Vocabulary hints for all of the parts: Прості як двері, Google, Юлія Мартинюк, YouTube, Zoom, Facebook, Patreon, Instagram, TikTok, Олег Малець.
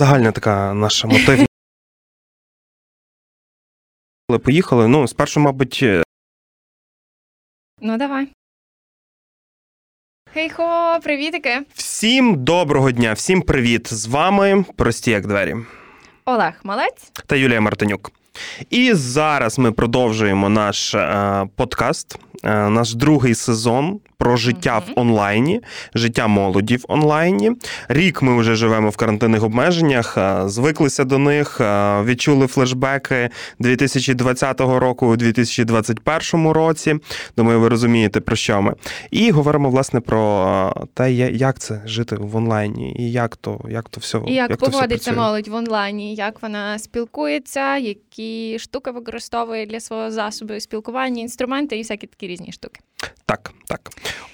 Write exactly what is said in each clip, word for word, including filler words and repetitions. загальна така наша мотивна. Поїхали. Ну, спершу, мабуть... Ну, давай. Хей-хо, привітики! Всім доброго дня, всім привіт! З вами «Прості як двері». Олег Малець. Та Юлія Мартинюк. І зараз ми продовжуємо наш е, подкаст, е, наш другий сезон про життя mm-hmm. в онлайні, життя молоді в онлайні. Рік ми вже живемо в карантинних обмеженнях, е, звиклися до них, е, відчули флешбеки дві тисячі двадцятого року у дві тисячі двадцять першому році. Думаю, ви розумієте, про що ми. І говоримо, власне, про те, як це жити в онлайні, і як то, як то все працює. І як, як поводиться молодь в онлайні, як вона спілкується, які і штуки використовує для свого засобу спілкування, інструменти і всякі такі різні штуки. Так, так.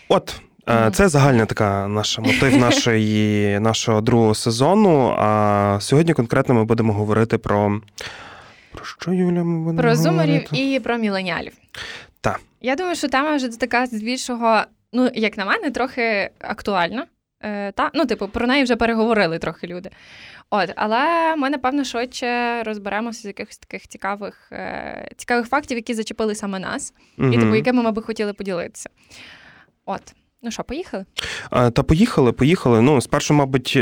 От, mm. це загальна така наша мотив нашої, нашого другого сезону. А сьогодні конкретно ми будемо говорити про... Про що, Юля, ми будемо про зумерів і про міленіалів. Так. Я думаю, що тема вже така з більшого, ну, як на мене, трохи актуальна. Та, ну, типу, про неї вже переговорили трохи люди. От, але ми, напевно, швидше розберемося з якихось таких цікавих, е, цікавих фактів, які зачепили саме нас, mm-hmm. і типу, якими ми би хотіли поділитися. От. Ну що, поїхали? А, та поїхали, поїхали. Ну, спершу, мабуть,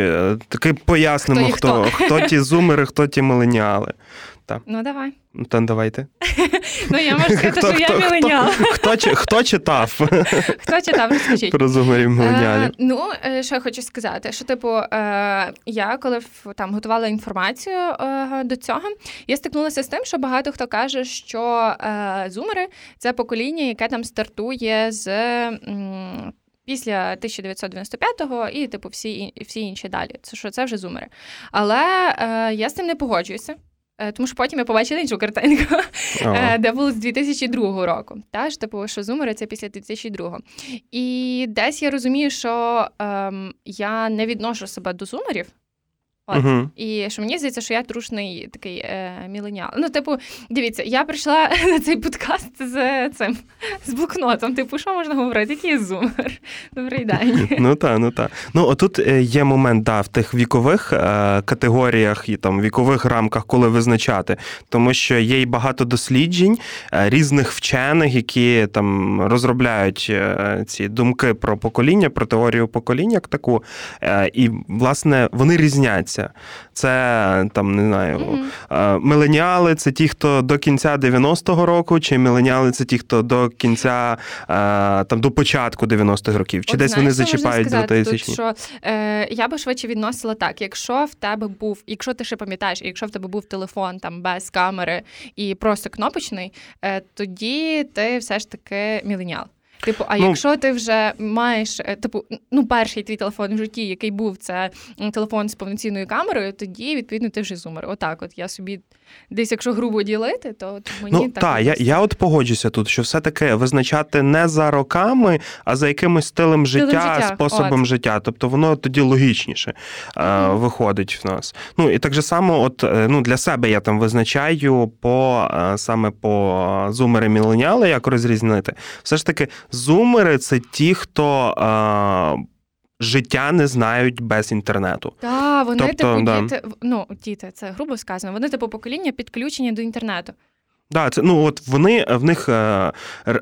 таки пояснимо, хто, хто, хто. хто ті зумери, хто ті міленіали. Та. Ну, давай. Та, давайте. Ну, я можу сказати, хто, що хто, я міленіал. Хто, хто, хто читав? Хто читав, розкажіть. Про зумерів міленіалів. Е, ну, що я хочу сказати, що, типу, е, я коли там готувала інформацію е, до цього, я стикнулася з тим, що багато хто каже, що е, зумери – це покоління, яке там стартує з... М- Після тисяча дев'ятсот дев'яносто п'ятого і, типу, всі, всі інші далі. Це що, це вже зумери. Але е, я з цим не погоджуюся, е, тому що потім я побачила іншу картинку, е, де було з дві тисячі другого року. Та ж, типу, що зумери – це після дві тисячі другого. І десь я розумію, що е, я не відношу себе до зумерів. От. Угу. І що мені здається, що я трушний такий е, міленіал. Ну, типу, дивіться, я прийшла на цей подкаст з цим, з блокнотом. Типу, що можна говорити? Який я зумер? Добрий день. Ну, та, ну, та. Ну, отут є момент, да, в тих вікових е, категоріях і там вікових рамках, коли визначати. Тому що є й багато досліджень е, різних вчених, які там розробляють е, ці думки про покоління, про теорію покоління, як таку. Е, і, власне, вони різняться. Це, там, не знаю, mm-hmm. міленіали – це ті, хто до кінця дев'яностого року, чи міленіали – це ті, хто до кінця, там, до початку дев'яностих років, чи от, десь знає, вони зачіпають двотисячні. Е, я би швидше відносила так, якщо в тебе був, якщо ти ще пам'ятаєш, якщо в тебе був телефон, там, без камери і просто кнопочний, е, тоді ти все ж таки міленіал. Типу, а ну, якщо ти вже маєш, типу, ну, перший твій телефон в житті, який був, це телефон з повноцінною камерою, тоді, відповідно, ти вже зумер. Отак от, я собі десь, якщо грубо ділити, то мені ну, так. Та, я, я от погоджуся тут, що все-таки визначати не за роками, а за якимось стилем життя, стилем життя. способом от. життя. Тобто воно тоді логічніше е, виходить в нас. Ну, і так же само, от, ну, для себе я там визначаю по, саме по зумери-міленіали, як розрізнити. Все ж таки, зумери – це ті, хто е, життя не знають без інтернету. Так, вони, тобто, типу, да. діти, ну, діти, це грубо сказано, вони, типу, покоління підключення до інтернету. Да, це, ну, от вони, в них е,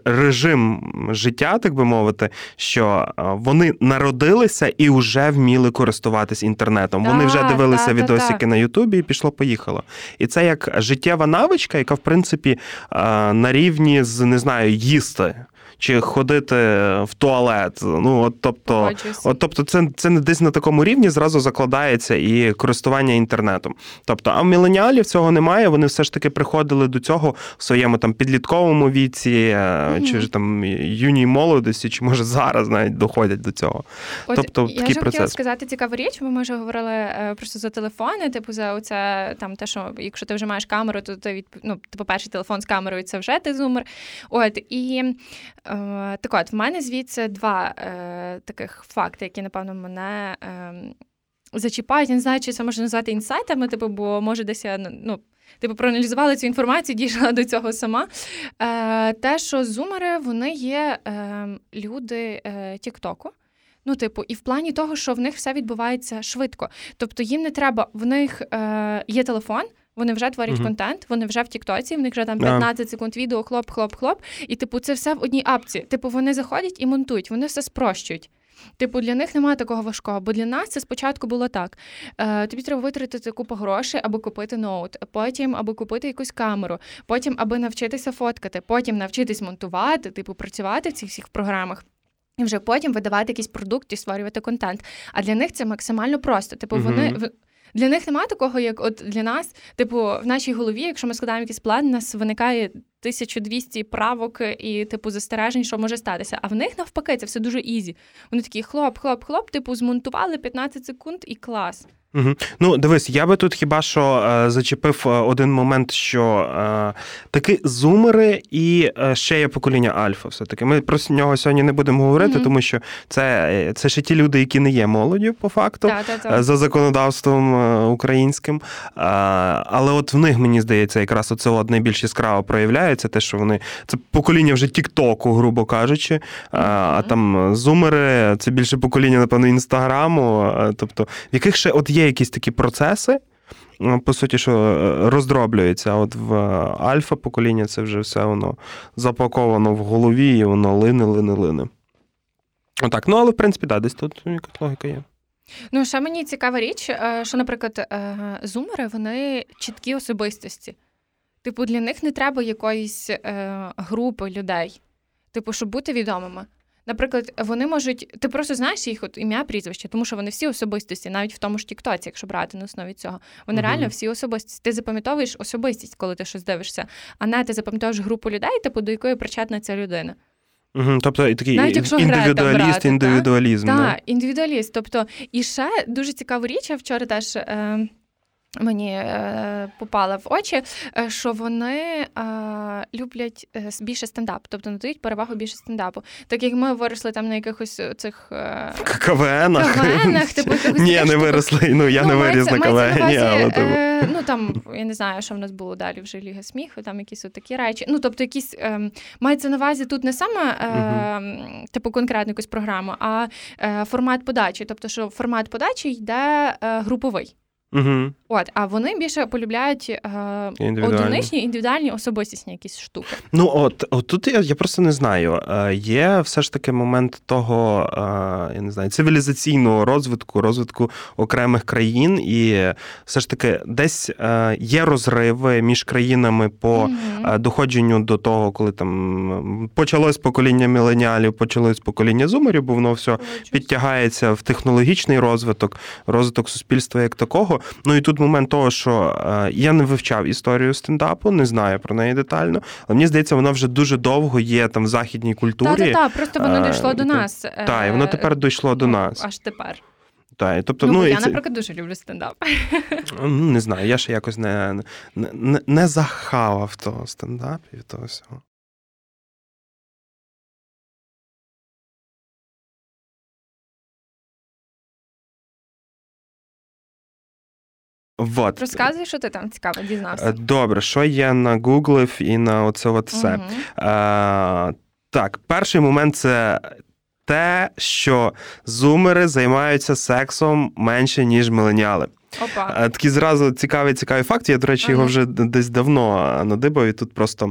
режим життя, так би мовити, що вони народилися і вже вміли користуватись інтернетом. Да, вони вже дивилися да, відосики да, да. на Ютубі і пішло-поїхало. І це як життєва навичка, яка, в принципі, е, на рівні з, не знаю, їсти. Чи ходити в туалет. Ну, от, тобто, от, тобто це, це десь на такому рівні зразу закладається і користування інтернетом. Тобто, а в міленіалів цього немає, вони все ж таки приходили до цього в своєму там підлітковому віці, mm-hmm. чи там юній молодості, чи може зараз навіть доходять до цього. От, тобто, я такий вже процес. Хотіла сказати цікаву річ, бо ми вже говорили просто за телефони, типу за оце, там те, що якщо ти вже маєш камеру, то ти, від, ну, типу, перший телефон з камерою, це вже ти зумер. От, і так от, в мене звідси два е, таких факти, які, напевно, мене е, зачіпають. Я не знаю, чи це можна назвати інсайтами, типу, бо, може, десь я, ну, типу, проаналізувала цю інформацію, дійшла до цього сама. Е, те, що зумери, вони є е, люди е, Тіктоку. Ну, типу, і в плані того, що в них все відбувається швидко. Тобто їм не треба, в них е, є телефон, вони вже творять mm-hmm. контент, вони вже в Тіктоці, в них вже там п'ятнадцять yeah. секунд відео, хлоп-хлоп-хлоп. І, типу, це все в одній апці. Типу, вони заходять і монтують, вони все спрощують. Типу, для них немає такого важкого, бо для нас це спочатку було так. Е, тобі треба витратити купу грошей, аби купити ноут, потім, аби купити якусь камеру, потім, аби навчитися фоткати, потім навчитись монтувати, типу, працювати в цих всіх програмах. І вже потім видавати якийсь продукт і створювати контент. А для них це максимально просто. Типу, угу. вони... Для них немає такого, як от для нас. Типу, в нашій голові, якщо ми складаємо якийсь план, у нас виникає тисяча двісті правок і, типу, застережень, що може статися. А в них, навпаки, це все дуже ізі. Вони такі хлоп-хлоп-хлоп, типу, змонтували п'ятнадцять секунд і клас. Угу. Ну, дивись, я би тут хіба що е, зачепив один момент, що е, таки зумери і е, ще є покоління альфа все-таки. Ми про нього сьогодні не будемо говорити, угу. тому що це, це ще ті люди, які не є молоддю, по факту, да, да, да. за законодавством е, українським. Е, але от в них, мені здається, якраз оце от найбільш яскраво проявляється, те, що вони... Це покоління вже тік-току, грубо кажучи, е, угу. а там зумери, це більше покоління, напевно, інстаграму, е, тобто, в яких ще от є якісь такі процеси, по суті, що роздроблюються, а от в альфа-покоління це вже все воно запаковано в голові, і воно лине, лине, лине. Отак, ну але, в принципі, да, десь тут якась логіка є. Ну, ще мені цікава річ, що, наприклад, зумери, вони чіткі особистості. Типу, для них не треба якоїсь групи людей, типу, щоб бути відомими. Наприклад, вони можуть... Ти просто знаєш їх от ім'я, прізвище, тому що вони всі особистості, навіть в тому ж тіктоці, якщо брати на основі цього. Вони mm-hmm. реально всі особистості. Ти запам'ятовуєш особистість, коли ти щось дивишся, а не ти запам'ятовуєш групу людей, типу, до якої причетна ця людина. Угу, тобто такий індивідуаліст, індивідуалізм. Так, да? Індивідуаліст. Тобто, і ще дуже цікава річ, я вчора теж... Е- Мені е, попало в очі, що вони е, люблять більше стендап, тобто надають перевагу більше стендапу. Так як ми виросли там на якихось цих... Е, КВН-ах. КВН-ах, типу, якихось... Ні, не виросли, ну я ну, не виріс на КВН, але... Е, ну там, я не знаю, що в нас було далі, вже Ліга сміху, там якісь отакі речі. Ну, тобто якісь... Е, мається на увазі тут не саме, е, типу, конкретну якусь програму, а е, формат подачі. Тобто, що формат подачі йде е, груповий. Угу. От, а вони більше полюбляють е, одиничні, індивідуальні особистісні якісь штуки. Ну, от, от тут я, я просто не знаю. Е, є все ж таки момент того, е, я не знаю, цивілізаційного розвитку, розвитку окремих країн, і все ж таки десь е, є розриви між країнами по угу. е, доходженню до того, коли там почалось покоління міленіалів, почалось покоління зумерів, бо воно все Получусь. підтягається в технологічний розвиток, розвиток суспільства як такого. Ну і тут момент того, що е, я не вивчав історію стендапу, не знаю про неї детально, але мені здається, вона вже дуже довго є там в західній культурі. Та-та-та, просто воно дійшло е, до нас. Е, так, і воно тепер дійшло до нас. Аж тепер. Та, тобто, ну, ну, я, це... наприклад, дуже люблю стендап. Не знаю, я ще якось не, не, не, не захавав того стендапу і того всього. Вот. Розказуй, що ти там цікаво дізнався. Добре, що я нагуглив і на оце от все. Угу. А, так, перший момент – це те, що зумери займаються сексом менше, ніж міленіали. Опа. Такі зразу цікавий-цікавий факт. Я, до речі, ага. його вже десь давно надибав і тут просто,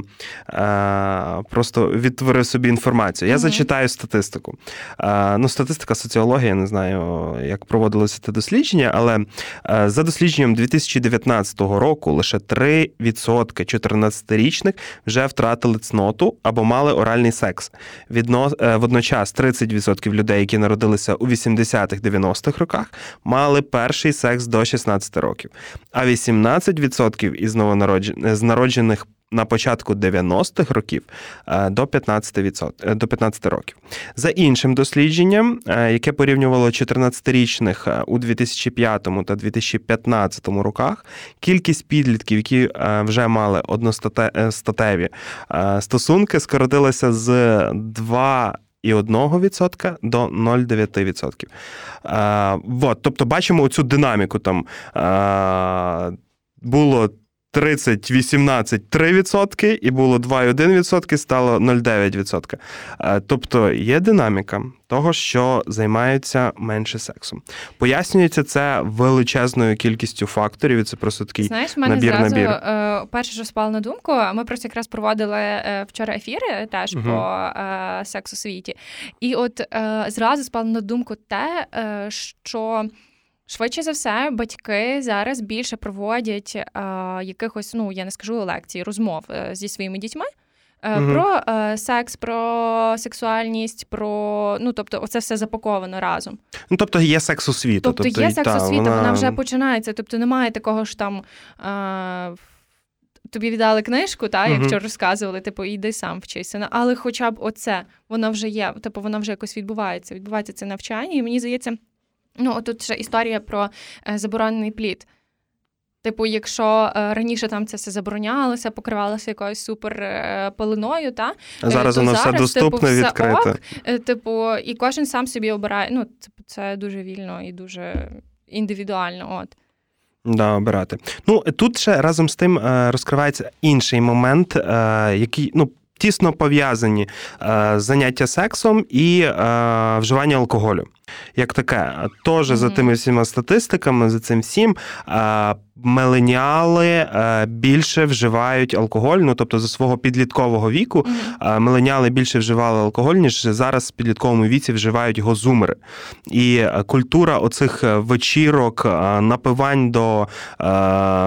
просто відтворив собі інформацію. Я ага. зачитаю статистику. Ну, статистика, соціологія, я не знаю, як проводилося це дослідження, але за дослідженням дві тисячі дев'ятнадцятого року лише три відсотки чотирнадцятирічних вже втратили цноту або мали оральний секс. Відно... Водночас тридцять відсотків людей, які народилися у вісімдесятих-дев'яностих роках, мали перший секс до шістнадцяти років, а вісімнадцять відсотків із новонароджених, з народжених на початку дев'яностих років до п'ятнадцяти відсотків, до п'ятнадцяти років. За іншим дослідженням, яке порівнювало чотирнадцятирічних у дві тисячі п'ятому та дві тисячі п'ятнадцятому роках, кількість підлітків, які вже мали одностатеві стосунки, скоротилася з двох відсотків і одного відсотка до нуль цілих дев'ять десятих відсотка. А, вот, тобто бачимо оцю динаміку. Там а, було тридцять вісімнадцять три відсотки і було два цілих одна відсотка, стало нуль цілих дев'ять відсотка. Тобто є динаміка того, що займаються менше сексом. Пояснюється це величезною кількістю факторів, і це просто такий набір-набір. Знаєш, в мене набір, зразу набір. Перше, що спало на думку, ми просто якраз проводили вчора ефіри теж угу. по секс-освіті. І от зразу спало на думку те, що... Швидше за все, батьки зараз більше проводять е, якихось, ну, я не скажу лекцій, розмов е, зі своїми дітьми е, угу. про е, секс, про сексуальність, про, ну, тобто, оце все запаковано разом. Ну, тобто, є секс-освіта. Тобто, тобто є секс-освіта, вона... вона вже починається, тобто, немає такого ж там... Е, Тобі віддали книжку, та, як вчора розказували, типу, іди сам вчися. Але хоча б оце, вона вже є, типу, вона вже якось відбувається. Відбувається це навчання, і мені здається... Ну, отут ще історія про заборонений плід. Типу, якщо раніше там це все заборонялося, покривалося якоюсь суперпеленою, та зараз воно все доступне, типу, відкрите. Ок, типу, і кожен сам собі обирає. Ну, типу, це дуже вільно і дуже індивідуально. От. Да, обирати. Ну, тут ще разом з тим розкривається інший момент, який, ну, тісно пов'язані е, заняття сексом і е, вживання алкоголю. Як таке, теж mm-hmm. за тими всіма статистиками, за цим всім, е, меленіали е, більше вживають алкоголь, ну, тобто, за свого підліткового віку mm-hmm. е, меленіали більше вживали алкоголь, ніж зараз в підлітковому віці вживають його зумери. І культура оцих вечірок, е, напивань до е,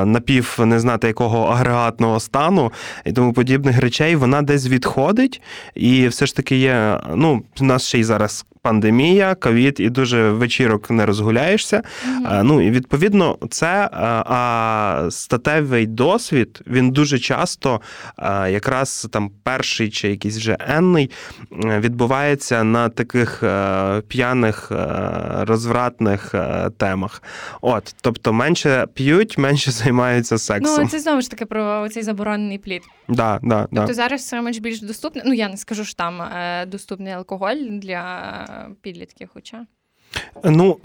напів, не знати якого, агрегатного стану і тому подібних речей, вона десь відходить, і все ж таки є, ну, в нас ще й зараз пандемія, ковід, і дуже вечірок не розгуляєшся. Mm-hmm. Ну, і, відповідно, це а, статевий досвід, він дуже часто а, якраз там перший чи якийсь вже енний відбувається на таких а, п'яних, а, розвратних а, темах. От, тобто, менше п'ють, менше займаються сексом. Ну, це знову ж таки про цей заборонений плід. Да, да, тобто да. Зараз все більш доступне, ну, я не скажу, що там доступний алкоголь для підлітків, хоча. Ну,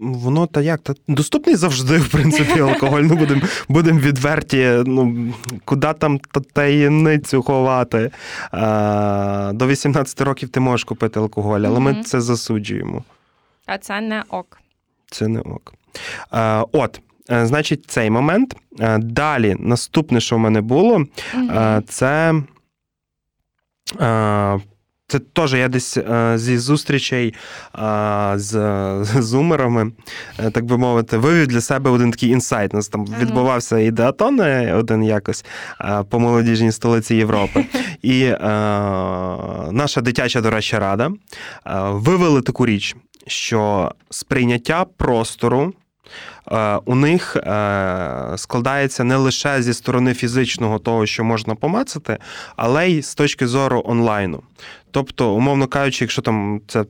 воно та як, та доступний завжди, в принципі, алкоголь. Ну, будемо будем відверті, ну, куди там таємницю ховати. До вісімнадцяти років ти можеш купити алкоголь, але mm-hmm. ми це засуджуємо. А це не ок. Це не ок. От. Значить, цей момент. Далі, наступне, що в мене було, mm-hmm. це, це теж я десь зі зустрічей з зумерами, так би мовити, вивів для себе один такий інсайт. У нас там mm-hmm. відбувався і деатон один якось по молодіжній столиці Європи. І наша дитяча дорадча рада вивели таку річ, що сприйняття простору у них складається не лише зі сторони фізичного того, що можна помацати, але й з точки зору онлайну. Тобто, умовно кажучи, якщо там це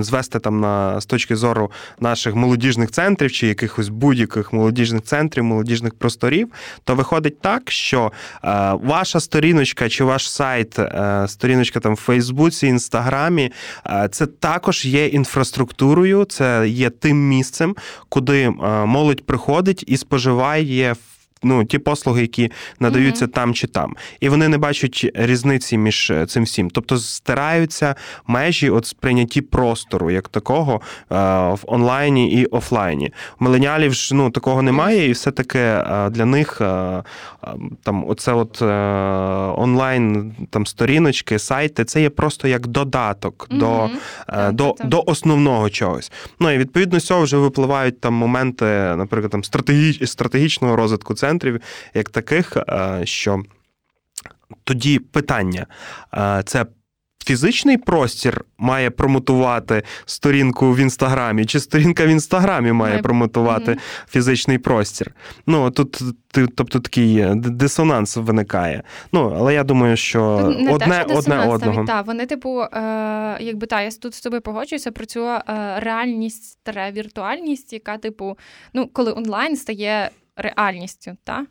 звести там на, з точки зору наших молодіжних центрів чи якихось будь-яких молодіжних центрів, молодіжних просторів, то виходить так, що е, ваша сторіночка чи ваш сайт, е, сторіночка там в Фейсбуці, Інстаграмі, е, це також є інфраструктурою, це є тим місцем, куди е, молодь приходить і споживає, ну, ті послуги, які надаються mm-hmm. там чи там. І вони не бачать різниці між цим всім. Тобто стираються межі от сприйняті простору, як такого, в онлайні і офлайні. Меленіалів ж, ну, такого немає, і все-таки для них там оце от онлайн там сторіночки, сайти, це є просто як додаток mm-hmm. до, mm-hmm. до, mm-hmm. до основного чогось. Ну, і відповідно з цього вже випливають там моменти, наприклад, там стратегіч, стратегічного розвитку центру, центрів, як таких, що тоді питання, це фізичний простір має промотувати сторінку в Інстаграмі, чи сторінка в Інстаграмі має Ми... промотувати mm-hmm. фізичний простір. Ну, тут, тобто, такий дисонанс виникає. Ну, але я думаю, що не одне, те, що одне одного. Так, вони, типу, е, якби, та, я тут з тобою погоджуюся про цю е, реальність та віртуальність, яка, типу, ну, коли онлайн стає реальністю, та?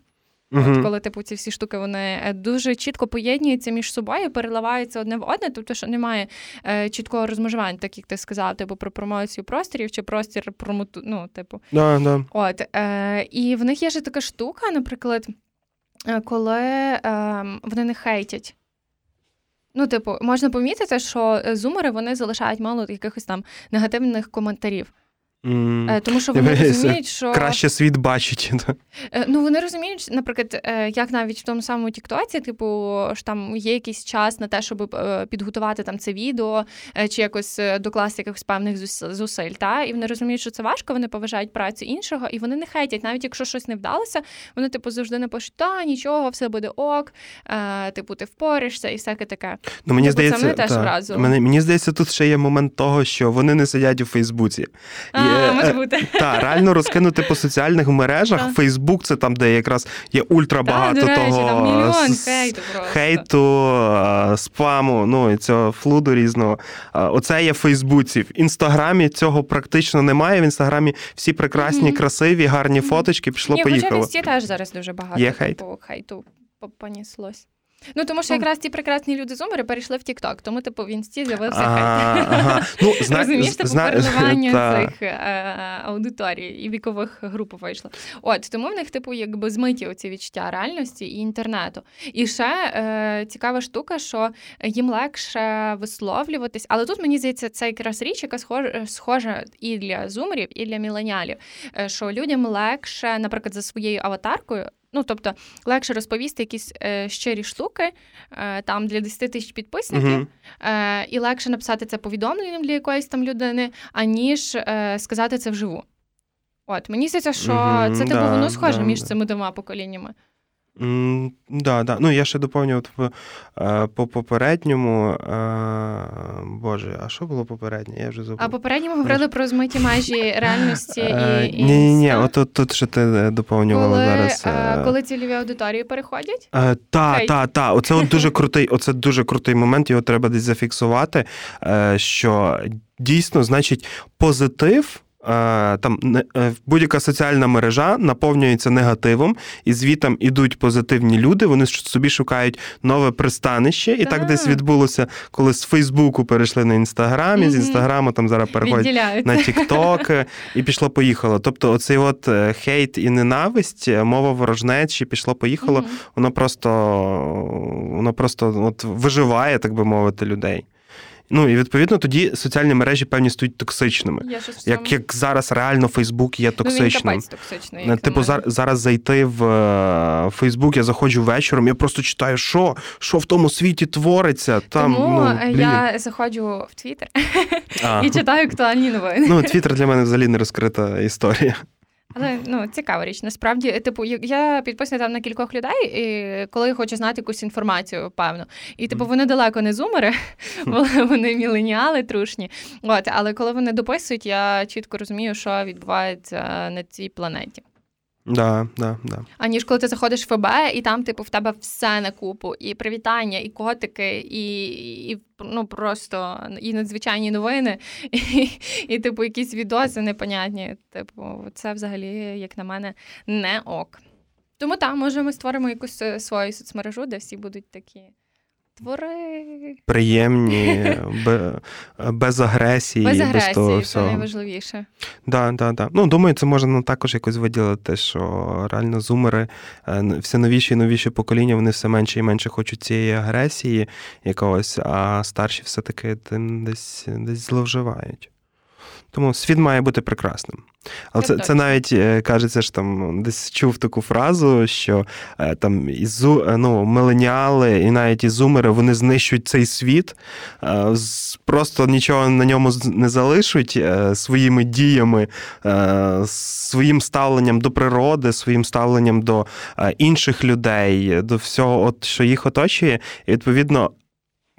Uh-huh. От коли типу ці всі штуки вони дуже чітко поєднуються між собою, переливаються одне в одне, тобто що немає е, чіткого розмежування, так як ти сказав, типу про промоцію просторів чи простір промоту, ну, типу. Да, да. От, е, і в них є ж така штука, наприклад, коли е, вони не хейтять. Ну, типу, можна помітити, що зумери, вони залишають мало якихось там негативних коментарів. Mm. Тому що вони розуміють, що... Краще світ бачить. Ну, вони розуміють, наприклад, як навіть в тому самому тіктоці, типу, що там є якийсь час на те, щоб підготувати там це відео, чи якось докласти якихось певних зусиль, та? І вони розуміють, що це важко, вони поважають працю іншого, і вони не хейтять. Навіть якщо щось не вдалося, вони, типу, завжди напишуть, та, нічого, все буде ок, типу, ти впоришся і всяке таке. Ну, мені, тобто, здається, та, мені, мені здається, тут ще є момент того, що вони не сидять у Фейсбуці. А, так, реально розкинути по соціальних мережах. Фейсбук – це там, де якраз є ультра багато та, того речі, мільйон, с- хейту, хейту, спаму, ну і цього флуду різного. Оце є Фейсбуці. В Інстаграмі цього практично немає. В Інстаграмі всі прекрасні, mm-hmm. красиві, гарні mm-hmm. фоточки, пішло-поїхало. Ні, хоча вісті теж зараз дуже багато. Є хейт. Типу, хейту понеслось. Ну, тому що якраз ті прекрасні люди-зумери перейшли в TikTok, тому, типу, в Інсті з'явився хейт. Розумієш, типу, переливання цих аудиторій і вікових груп вийшло. От, тому в них, типу, якби змиті оці відчуття реальності і інтернету. І ще цікава штука, що їм легше висловлюватись, але тут, мені здається, це якраз річ, яка схожа і для зумерів, і для міленіалів, що людям легше, наприклад, за своєю аватаркою, ну, тобто, легше розповісти якісь е, щирі штуки е, там для десять тисяч підписників, mm-hmm. е, і легше написати це повідомленням для якоїсь там людини, аніж е, сказати це вживу. От, мені здається, що mm-hmm, це, типу, да, воно схоже да, між да. цими двома поколіннями. Так, mm, да, да. Ну, я ще доповнював по попередньому. Боже, а що було попереднє? Я вже забув. А попередньому говорили про змиті межі реальності і... і... Ні-ні-ні, от тут ще ти доповнювала коли, зараз. А, коли цільові аудиторії переходять? Так, так, так. Та. Оце от дуже крутий, оце дуже крутий момент, його треба десь зафіксувати, що дійсно, значить, позитив... Там будь-яка соціальна мережа наповнюється негативом, і звітом ідуть позитивні люди, вони собі шукають нове пристанище, і так десь відбулося, коли з Фейсбуку перейшли на Інстаграм, і з Інстаграму там зараз переходять на Тікток, і пішло-поїхало. Тобто оцей от хейт і ненависть, мова ворожнечі, пішло-поїхало, воно просто, воно просто от виживає, так би мовити, людей. Ну, і, відповідно, тоді соціальні мережі, певні, стають токсичними. Як, як зараз реально Фейсбук є токсичним. Ну, він токсичний. Типу, зараз, зараз зайти в Фейсбук, я заходжу вечором, я просто читаю, що? Що в тому світі твориться? Там, тому ну, я заходжу в Twitter і читаю актуальні новини. Ну, Twitter для мене взагалі не розкрита історія. Але, ну, цікава річ. Насправді, типу, я підписана там на кількох людей, і коли хочу знати якусь інформацію, певно. І, типу, вони далеко не зумери, вони міленіали трушні. От, але коли вони дописують, я чітко розумію, що відбувається на цій планеті. Да, да, да. Аніж коли ти заходиш в ФБ, і там, типу, в тебе все на купу. І привітання, і котики, і, і ну, просто і надзвичайні новини, і, і, типу, якісь відоси непонятні. Типу, це взагалі, як на мене, не ок. Тому, так, може, ми створимо якусь свою соцмережу, де всі будуть такі твори. Приємні, б... без агресії. Без агресії, це найважливіше. Да, да, да. Ну, думаю, це можна також якось виділити, що реально зумери, все новіші і новіші покоління, вони все менше і менше хочуть цієї агресії якогось, а старші все-таки десь, десь зловживають. Тому світ має бути прекрасним. Але це, це навіть, кажеться, що там десь чув таку фразу, що там ізу, ну, міленіали і навіть і зумери, вони знищують цей світ, просто нічого на ньому не залишать своїми діями, своїм ставленням до природи, своїм ставленням до інших людей, до всього, от, що їх оточує. І, відповідно,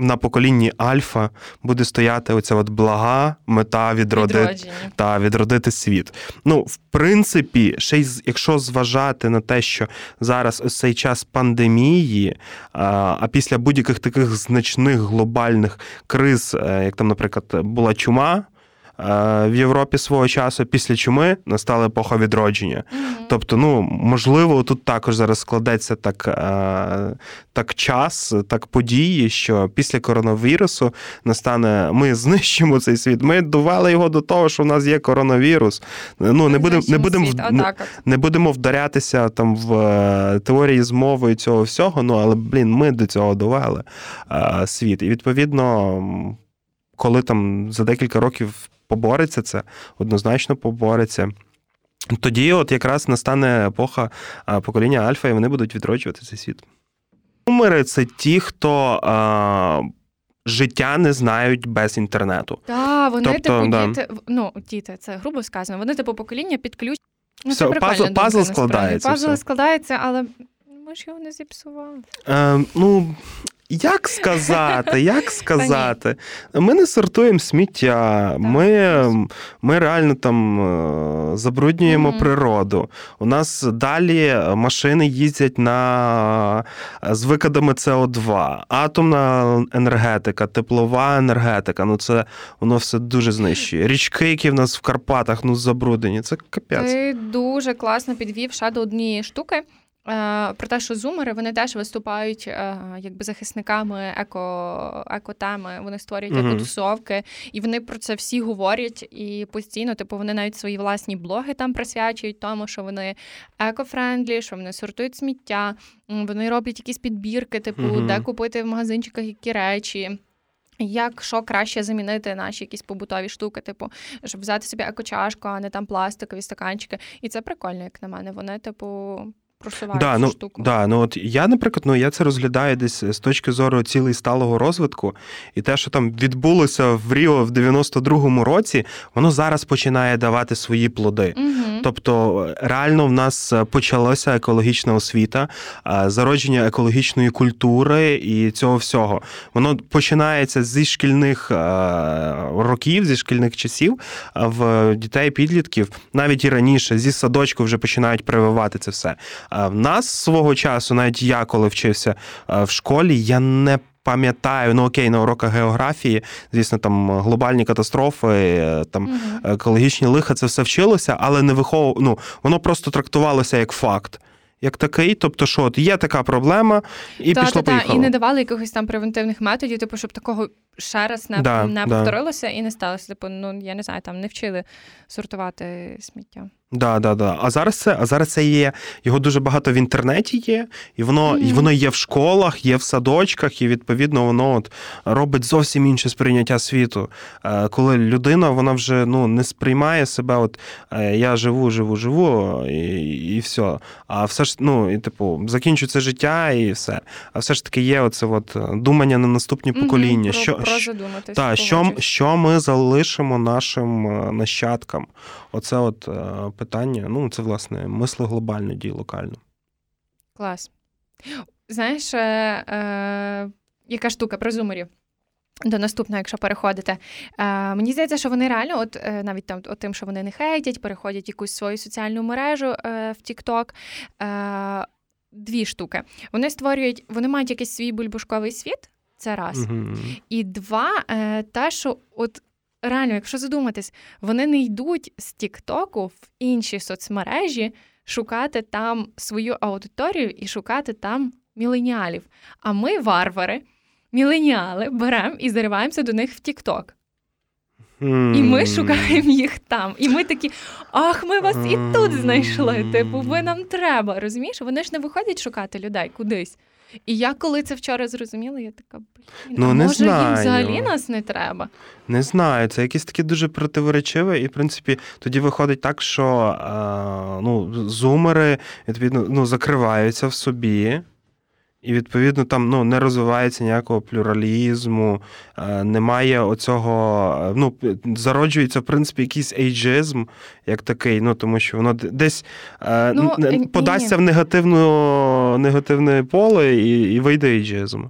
на поколінні Альфа буде стояти оця от блага мета відродити, та, відродити світ. Ну, в принципі, ще й, якщо зважати на те, що зараз ось цей час пандемії, а, а після будь-яких таких значних глобальних криз, як там, наприклад, була чума, в Європі свого часу після чуми настала епоха відродження. Mm-hmm. Тобто, ну, можливо, тут також зараз складеться так, так час, так події, що після коронавірусу настане, ми знищимо цей світ. Ми довели його до того, що в нас є коронавірус. Ну, не будем, не будем, не, не будемо вдарятися там в теорії змови і цього всього, ну, але, блін, ми до цього довели світ. І, відповідно, коли там за декілька років побореться це, однозначно побореться. Тоді от якраз настане епоха покоління Альфа, і вони будуть відроджувати цей світ. Умери – це ті, хто а, життя не знають без інтернету. Так, вони тобто, типу да. діти, ну, діти, це грубо сказано, вони типу покоління підключені. Ну, все, пазл, пазл складається. Пазл складається, але ми ж його не зіпсували. Е, ну... Як сказати, як сказати? Ми не сортуємо сміття, ми, ми реально там забруднюємо mm-hmm. природу. У нас далі машини їздять на, з викидами Це О два, атомна енергетика, теплова енергетика, ну це воно все дуже знищує. Річки, які в нас в Карпатах, ну забруднені, це капець. Ти дуже класно підвів ще до однієї штуки. Про те, що зумери, вони теж виступають якби захисниками еко, екотеми, вони створюють mm-hmm. екотусовки, і вони про це всі говорять, і постійно, типу, вони навіть свої власні блоги там присвячують тому, що вони еко-френдлі, що вони сортують сміття, вони роблять якісь підбірки, типу, mm-hmm. де купити в магазинчиках які речі. Як, що краще замінити наші якісь побутові штуки, типу, щоб взяти собі еко-чашку, а не там пластикові стаканчики. І це прикольно, як на мене. Вони, типу... просувають да, цю ну, штуку. Да, ну от я, наприклад, ну, я це розглядаю десь з точки зору цілей сталого розвитку. І те, що там відбулося в Ріо в дев'яносто другому році, воно зараз починає давати свої плоди. Угу. Тобто реально в нас почалася екологічна освіта, зародження екологічної культури і цього всього. Воно починається зі шкільних років, зі шкільних часів, в дітей-підлітків, навіть і раніше, зі садочку вже починають прививати це все. В нас свого часу, навіть я, коли вчився в школі, я не пам'ятаю, ну окей, на уроках географії, звісно, там глобальні катастрофи, там екологічні лиха, це все вчилося, але не вихов... ну, воно просто трактувалося як факт. Як такий, тобто, що от є така проблема, і та, пішло, та, поїхало. І не давали якихось там превентивних методів, типу, щоб такого ще раз не, да, не да. повторилося і не сталося. Типу, ну, я не знаю, там не вчили сортувати сміття. Да, да, да. А зараз це, а зараз це є, його дуже багато в інтернеті є, і воно, mm-hmm. і воно є в школах, є в садочках, і, відповідно, воно от робить зовсім інше сприйняття світу. Коли людина, вона вже, ну, не сприймає себе, от, я живу, живу, живу, і, і все. А все ж, ну, і, типу, закінчується життя, і все. А все ж таки є оце от думання на наступні mm-hmm. покоління. Про, що, про задуматись. Та, що, що ми залишимо нашим нащадкам? Оце от... питання, ну, це, власне, мисли глобально, дій локально. Клас. Знаєш, е, е, яка штука про зумерів? До наступного, якщо переходите. Е, мені здається, що вони реально, от е, навіть там, от тим, що вони не хейтять, переходять якусь свою соціальну мережу е, в TikTok, е, дві штуки. Вони створюють, вони мають якийсь свій бульбашковий світ, це раз. Угу. І два, е, те, що от реально, якщо задуматись, вони не йдуть з Тік-Току в інші соцмережі шукати там свою аудиторію і шукати там міленіалів. А ми, варвари, міленіали, беремо і зариваємося до них в Тік-Ток. Mm. І ми шукаємо їх там. І ми такі, ах, ми вас і тут знайшли, типу, ви нам треба, розумієш? Вони ж не виходять шукати людей кудись. І я, коли це вчора зрозуміла, я така, блін, ну, може, знаю. Їм взагалі нас не треба? Не знаю, це якісь такі дуже противоречиві, і, в принципі, тоді виходить так, що е, ну, зумери, відповідно, ну, закриваються в собі, і, відповідно, там, ну, не розвивається ніякого плюралізму, е, немає оцього, ну, зароджується, в принципі, якийсь ейджизм, як такий, ну, тому що воно десь е, ну, н- подасться ні. в негативну, негативне поле і, і вийде ейджизм.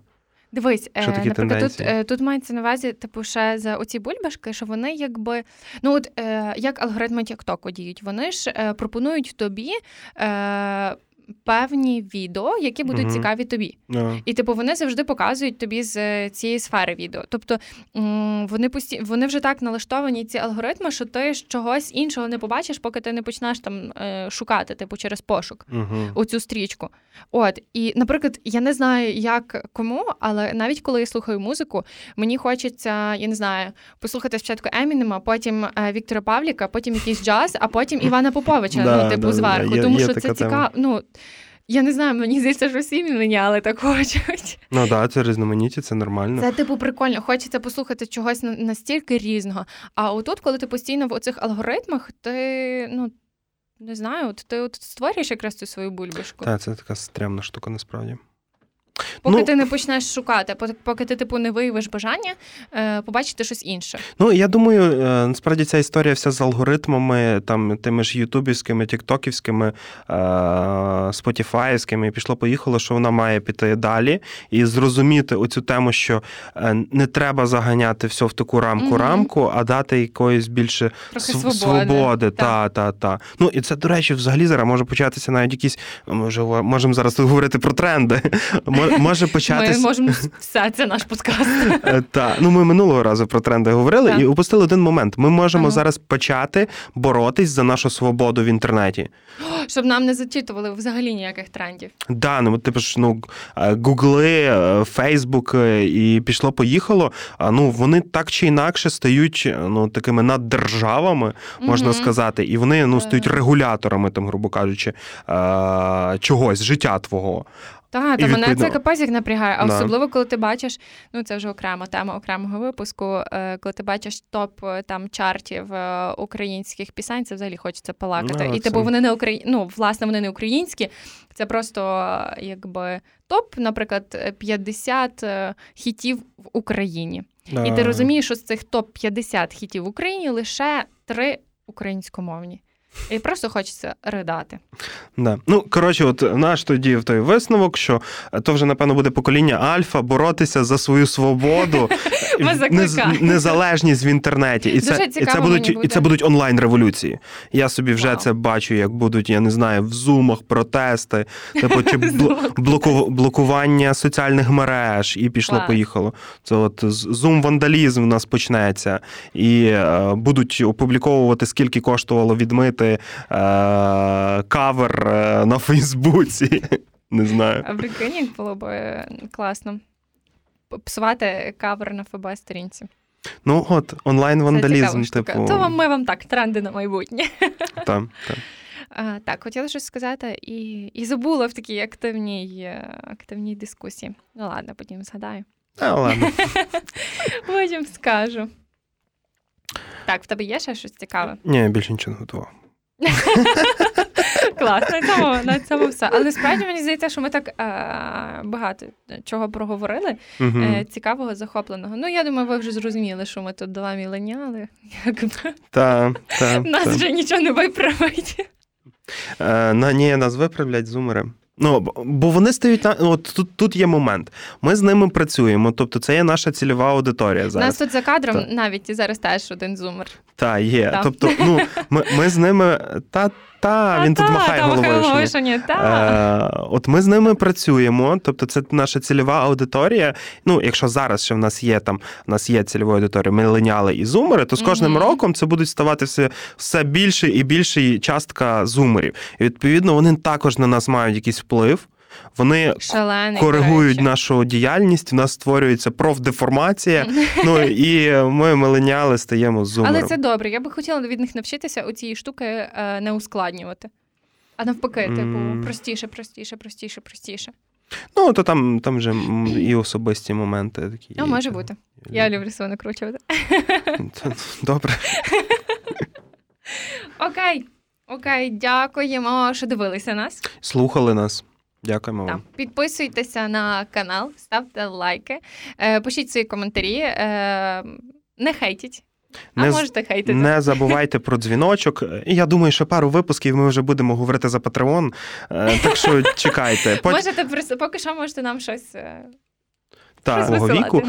Дивись, е, наприклад, тут, е, тут мається на увазі, типу, ще за оці бульбашки, що вони якби, ну, от, е, як алгоритми TikTok діють, вони ж е, пропонують тобі... Е, певні відео, які будуть uh-huh. цікаві тобі. Uh-huh. І, типу, вони завжди показують тобі з цієї сфери відео. Тобто, вони, постій... вони вже так налаштовані, ці алгоритми, що ти чогось іншого не побачиш, поки ти не почнеш там шукати, типу, через пошук uh-huh. у цю стрічку. От. І, наприклад, я не знаю, як кому, але навіть коли я слухаю музику, мені хочеться, я не знаю, послухати спочатку Емінема, потім Віктора Павліка, потім якийсь джаз, а потім Івана Поповича, да, ну, типу, да, зверху. Да, тому є, що є це цікаво. Ну, я не знаю, мені здається, що всі мініали так хочуть. Ну, так, це різноманіття, це нормально. Це, типу, прикольно. Хочеться послухати чогось настільки різного. А отут, коли ти постійно в оцих алгоритмах, ти, ну, не знаю, от ти от створюєш якраз цю свою бульбашку. Так, це така стрімна штука, насправді. Поки ну, ти не почнеш шукати, поки ти, типу, не виявиш бажання е, побачити щось інше. Ну, я думаю, е, насправді ця історія вся з алгоритмами, там, тими ж ютубівськими, тіктоківськими, е, спотіфаївськими, пішло-поїхало, що вона має піти далі і зрозуміти оцю тему, що не треба заганяти все в таку рамку-рамку, mm-hmm. а дати якоїсь більше св- свободи. Та, та, та. Ну, і це, до речі, взагалі зараз може початися навіть якісь, може, можемо зараз тут говорити про тренди, може початись... Ми можемо... Все, це наш подкаст. Так. Ну, ми минулого разу про тренди говорили так. І упустили один момент. Ми можемо ага. зараз почати боротись за нашу свободу в інтернеті. О, щоб нам не зачитували взагалі ніяких трендів. Так, да, ну, типу ж, ну, Google, Facebook і пішло-поїхало, ну, вони так чи інакше стають, ну, такими наддержавами, можна угу. сказати, і вони, ну, стають регуляторами, там, грубо кажучи, чогось, життя твого. Так, та мене це капець як напрягає, а да. особливо, коли ти бачиш, ну це вже окрема тема окремого випуску, коли ти бачиш топ там чартів українських пісень, це взагалі хочеться полакати. Ну, і типу вони не украї... ну, власне, вони не українські, це просто якби топ, наприклад, п'ятдесят хітів в Україні. Да. І ти розумієш, що з цих топ п'ятдесят хітів в Україні лише три українськомовні. І просто хочеться ридати. Да. Ну, коротше, от наш тоді в той висновок, що то вже, напевно, буде покоління Альфа боротися за свою свободу, незалежність в інтернеті. І це, і, це будуть, і це будуть онлайн-революції. Я собі вже Вау. Це бачу, як будуть, я не знаю, в Зумах протести, типу, чи блоку, блокування соціальних мереж, і пішло-поїхало. Це от Zoom-вандалізм в нас почнеться. І е, будуть опубліковувати, скільки коштувало відмити кавер на Фейсбуці. Не знаю. А прикинь, було б класно. Псувати кавер на ФБ-сторінці. Ну от, онлайн-вандалізм. Типу... То ми вам так, тренди на майбутнє. Так, так. Так, хотіла щось сказати і, і забула в такій активній, активній дискусії. Ну ладно, потім згадаю. А, ладно. Потім скажу. Так, в тебе є ще щось цікаве? Ні, я більше нічого не готував. Класно, на цьому все. Але справді мені здається, що ми так е- багато чого проговорили, е- цікавого, захопленого. Ну, я думаю, ви вже зрозуміли, що ми тут дола міленіали. Та, та, нас та. Вже нічого не виправить. Е, на, ні, нас виправлять зумери. Ну, бо вони стають... От тут, тут є момент. Ми з ними працюємо, тобто це є наша цільова аудиторія зараз. Нас тут за кадром та. Навіть і зараз теж один зумер. Так, є. Та. Тобто, ну, ми, ми з ними... Та, та, він та, тут махає та, головою. Та. Е, от ми з ними працюємо, тобто це наша цільова аудиторія. Ну, якщо зараз ще в нас є там, в нас є цільова аудиторія, міленіали і зумери, то з кожним mm-hmm. роком це будуть ставати все, все більше і більше частка зумерів. І, відповідно, вони також на нас мають якийсь вплив. Вони Шалений, коригують коротше. Нашу діяльність, у нас створюється профдеформація, ну і ми миленіали стаємо зумером. Але це добре, я би хотіла від них навчитися у цієї штуки не ускладнювати. А навпаки, mm. типу, простіше, простіше, простіше, простіше. Ну, то там, там вже і особисті моменти такі. Ну, може бути. Я люблю себе накручувати. Добре. Окей. Окей, дякуємо, що дивилися нас. Слухали нас. Дякуємо вам. Так. Підписуйтеся на канал, ставте лайки, пишіть свої коментарі, не хейтіть. А не, можете хейтити. Не забувайте про дзвіночок. І я думаю, що пару випусків ми вже будемо говорити за Patreon, так що чекайте. Пот... Можете, поки що можете нам щось... свого віку.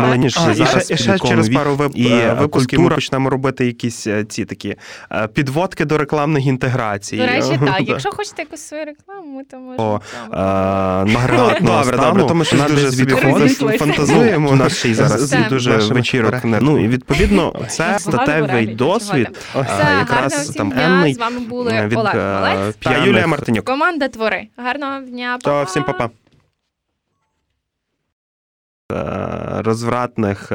Мені ж зараз ще через пару випусків ми почнемо робити якісь ці такі підводки до рекламних інтеграцій. До речі, так. Якщо хочете якусь свою рекламу, ми то можемо. Наградного стану. То ми щось дуже собі фантазуємо. У нас ще й зараз дуже вечірок. Ну, і відповідно, це статевий досвід. Якраз там енний. З вами були Олег Малець та Юлія Мартинюк. Команда «Твори». Гарного дня, па-па. Всім па-па. Розвратних